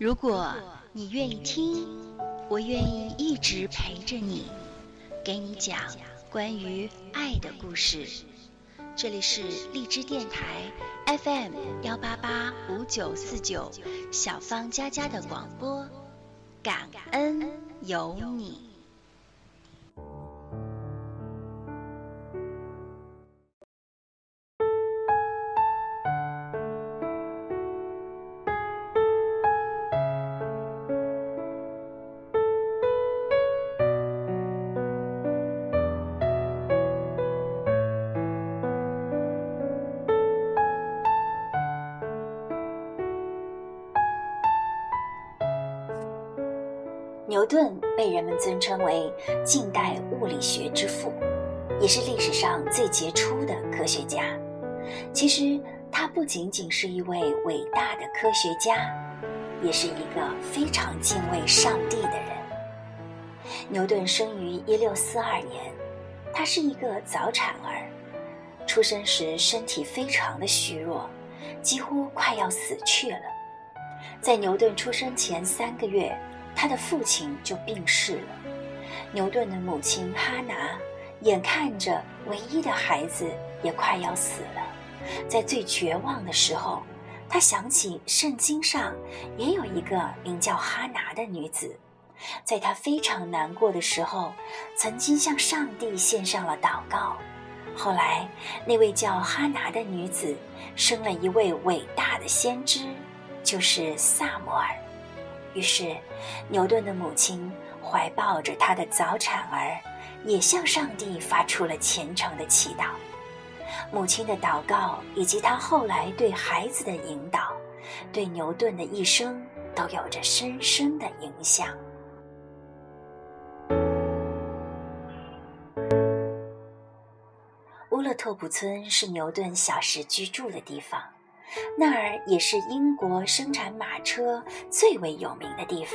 如果你愿意听，我愿意一直陪着你，给你讲关于爱的故事。这里是荔枝电台 FM1885949 小芳佳佳的广播，感恩有你。牛顿被人们尊称为近代物理学之父，也是历史上最杰出的科学家。其实他不仅仅是一位伟大的科学家，也是一个非常敬畏上帝的人。牛顿生于1642年，他是一个早产儿，出生时身体非常的虚弱，几乎快要死去了。在牛顿出生前3个月，他的父亲就病逝了。牛顿的母亲哈拿眼看着唯一的孩子也快要死了，在最绝望的时候，他想起圣经上也有一个名叫哈拿的女子，在他非常难过的时候，曾经向上帝献上了祷告。后来那位叫哈拿的女子生了一位伟大的先知，就是撒母耳。于是牛顿的母亲怀抱着他的早产儿，也向上帝发出了虔诚的祈祷。母亲的祷告以及他后来对孩子的引导，对牛顿的一生都有着深深的影响。乌勒拓普村是牛顿小时居住的地方，那儿也是英国生产马车最为有名的地方。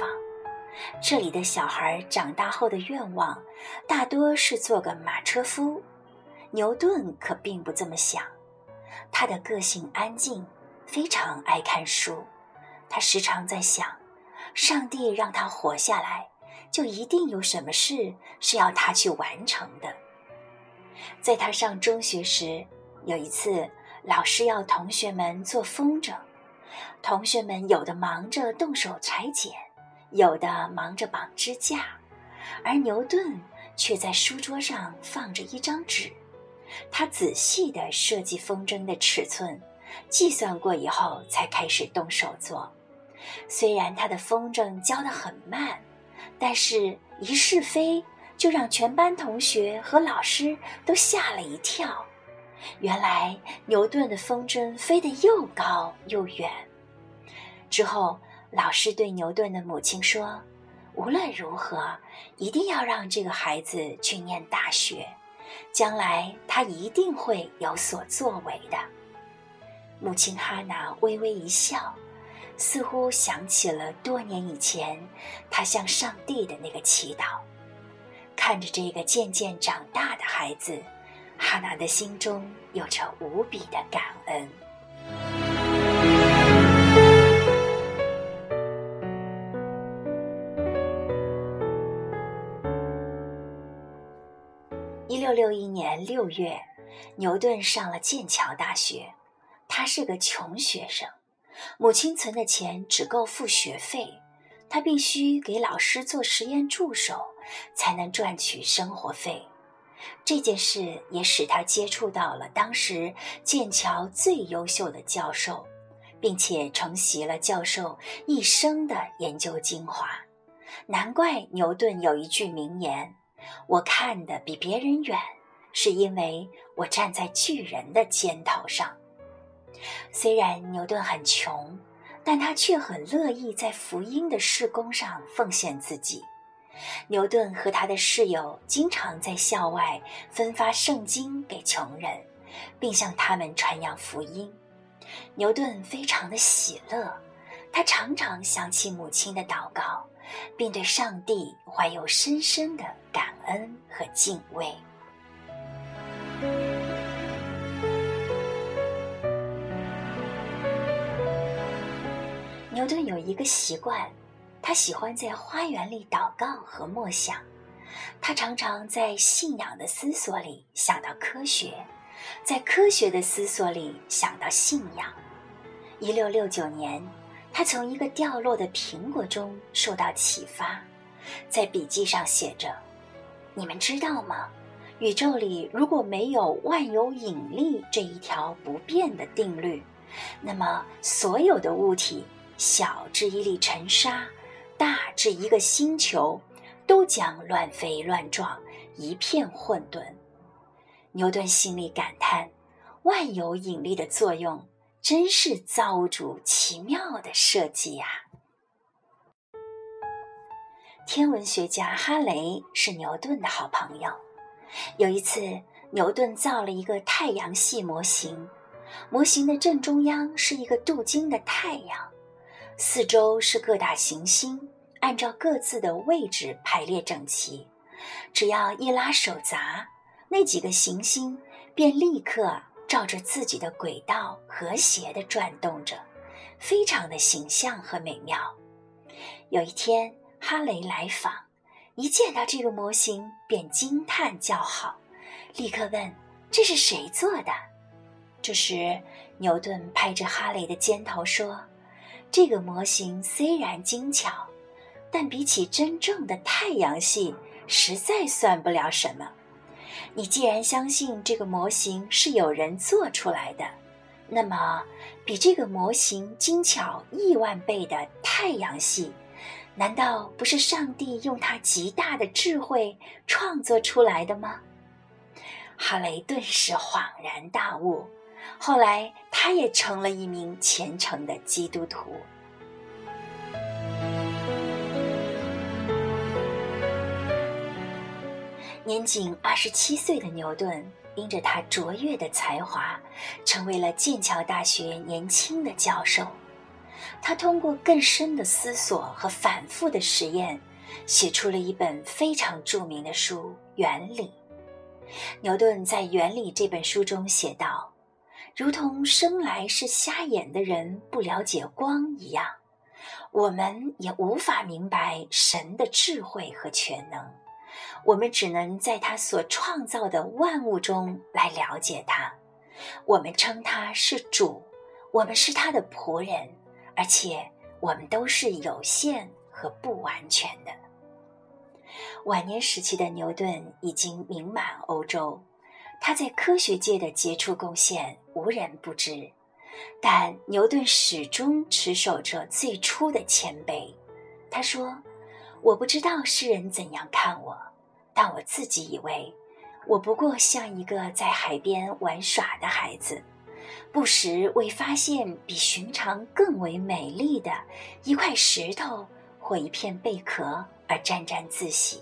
这里的小孩长大后的愿望大多是做个马车夫，牛顿可并不这么想。他的个性安静，非常爱看书。他时常在想，上帝让他活下来，就一定有什么事是要他去完成的。在他上中学时，有一次老师要同学们做风筝，同学们有的忙着动手裁剪，有的忙着绑支架，而牛顿却在书桌上放着一张纸。他仔细地设计风筝的尺寸，计算过以后才开始动手做。虽然他的风筝教得很慢，但是一试飞就让全班同学和老师都吓了一跳。原来牛顿的风筝飞得又高又远。之后老师对牛顿的母亲说，无论如何一定要让这个孩子去念大学，将来他一定会有所作为的。母亲哈娜微微一笑，似乎想起了多年以前她向上帝的那个祈祷。看着这个渐渐长大的孩子，哈娜的心中有着无比的感恩。1661年6月，牛顿上了剑桥大学。他是个穷学生，母亲存的钱只够付学费，他必须给老师做实验助手，才能赚取生活费。这件事也使他接触到了当时剑桥最优秀的教授，并且承袭了教授一生的研究精华。难怪牛顿有一句名言，我看得比别人远，是因为我站在巨人的肩头上。虽然牛顿很穷，但他却很乐意在福音的事工上奉献自己。牛顿和他的室友经常在校外分发圣经给穷人，并向他们传扬福音。牛顿非常的喜乐，他常常想起母亲的祷告，并对上帝怀有深深的感恩和敬畏。牛顿有一个习惯，他喜欢在花园里祷告和默想。他常常在信仰的思索里想到科学，在科学的思索里想到信仰。1669年，他从一个掉落的苹果中受到启发，在笔记上写着：你们知道吗？宇宙里如果没有万有引力这一条不变的定律，那么所有的物体，小至一粒尘沙，大至一个星球，都将乱飞乱撞，一片混沌。牛顿心里感叹，万有引力的作用真是造物主奇妙的设计啊。天文学家哈雷是牛顿的好朋友。有一次，牛顿造了一个太阳系模型，模型的正中央是一个镀金的太阳，四周是各大行星，按照各自的位置排列整齐。只要一拉手闸，那几个行星便立刻照着自己的轨道和谐地转动着，非常的形象和美妙。有一天，哈雷来访，一见到这个模型便惊叹叫好，立刻问：这是谁做的？这时，牛顿拍着哈雷的肩头说：这个模型虽然精巧，但比起真正的太阳系，实在算不了什么。你既然相信这个模型是有人做出来的，那么比这个模型精巧10000倍的太阳系，难道不是上帝用他极大的智慧创作出来的吗？哈雷顿时恍然大悟，后来他也成了一名虔诚的基督徒。年仅27岁的牛顿，因着他卓越的才华，成为了剑桥大学年轻的教授。他通过更深的思索和反复的实验，写出了一本非常著名的书《原理》。牛顿在《原理》这本书中写道：如同生来是瞎眼的人不了解光一样，我们也无法明白神的智慧和全能。我们只能在他所创造的万物中来了解他。我们称他是主，我们是他的仆人，而且我们都是有限和不完全的。晚年时期的牛顿已经名满欧洲，他在科学界的杰出贡献无人不知，但牛顿始终持守着最初的谦卑。他说：我不知道世人怎样看我，但我自己以为，我不过像一个在海边玩耍的孩子，不时为发现比寻常更为美丽的一块石头或一片贝壳而沾沾自喜。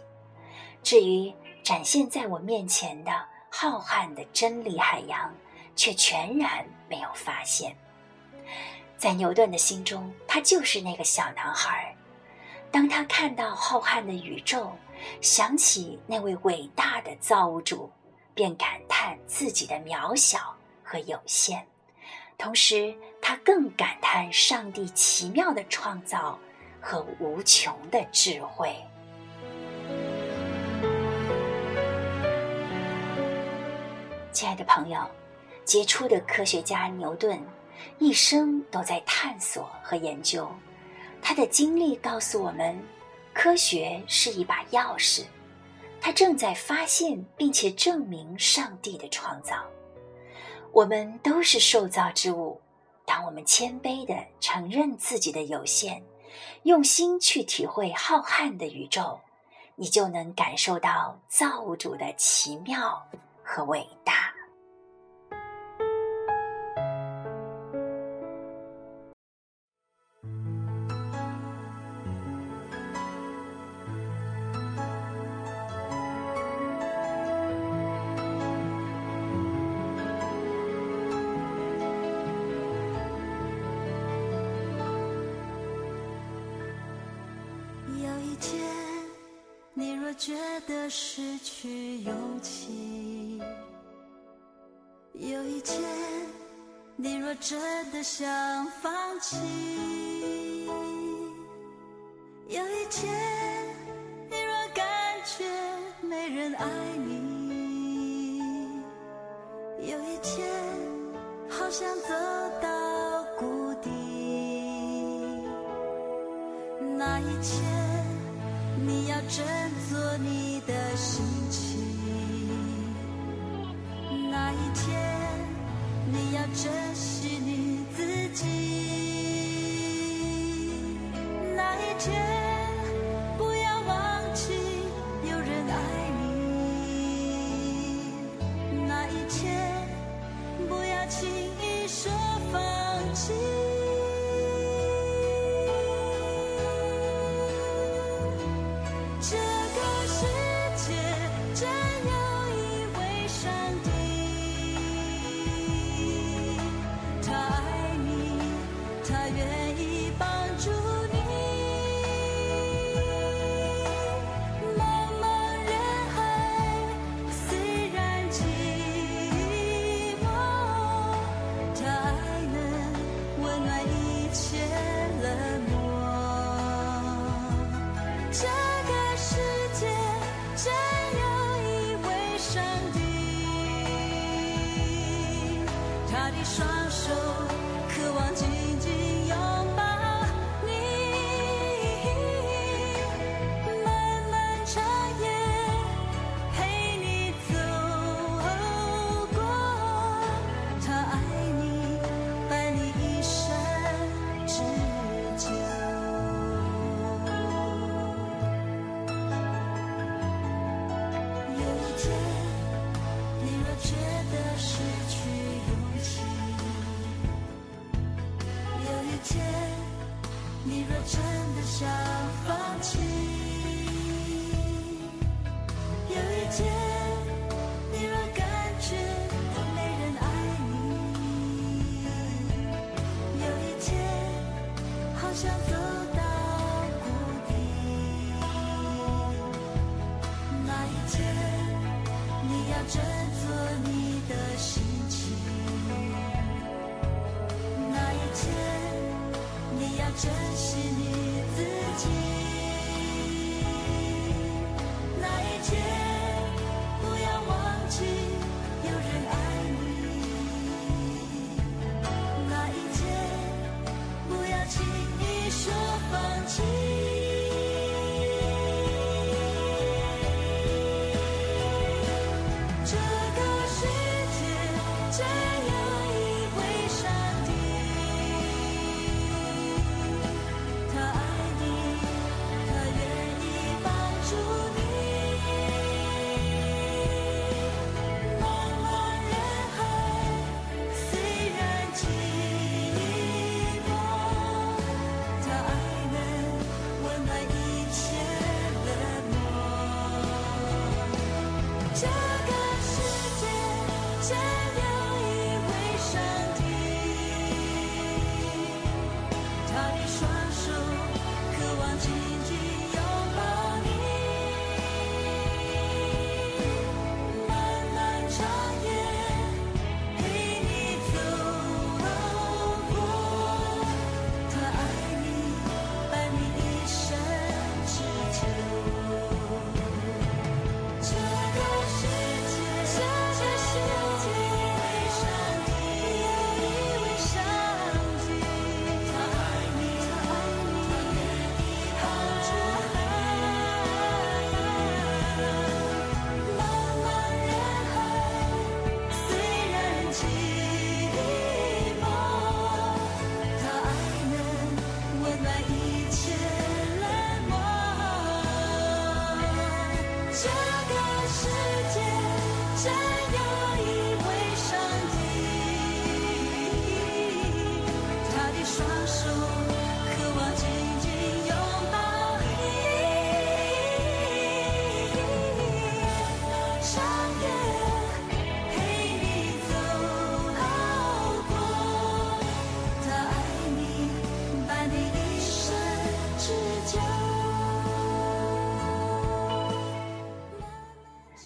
至于展现在我面前的浩瀚的真理海洋，却全然没有发现。在牛顿的心中，他就是那个小男孩。当他看到浩瀚的宇宙，想起那位伟大的造物主，便感叹自己的渺小和有限，同时他更感叹上帝奇妙的创造和无穷的智慧。亲爱的朋友，杰出的科学家牛顿一生都在探索和研究。他的经历告诉我们，科学是一把钥匙，它正在发现并且证明上帝的创造。我们都是受造之物，当我们谦卑地承认自己的有限，用心去体会浩瀚的宇宙，你就能感受到造物主的奇妙和伟大。觉得失去勇气，有一天你若真的想放弃，间，你若感觉没人爱你，有一天好想走到谷底，那一天你要振作你的心情，那一天你要珍惜你自己，那一天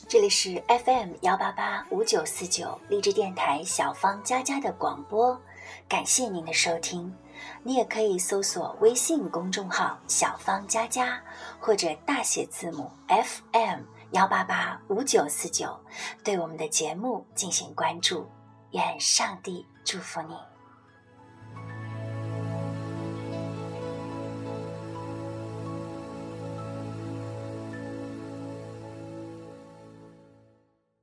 这里是 FM1885949 励志电台小芳佳佳的广播，感谢您的收听。你也可以搜索微信公众号小芳佳佳，或者大写字母 FM1885949，对我们的节目进行关注。愿上帝祝福你。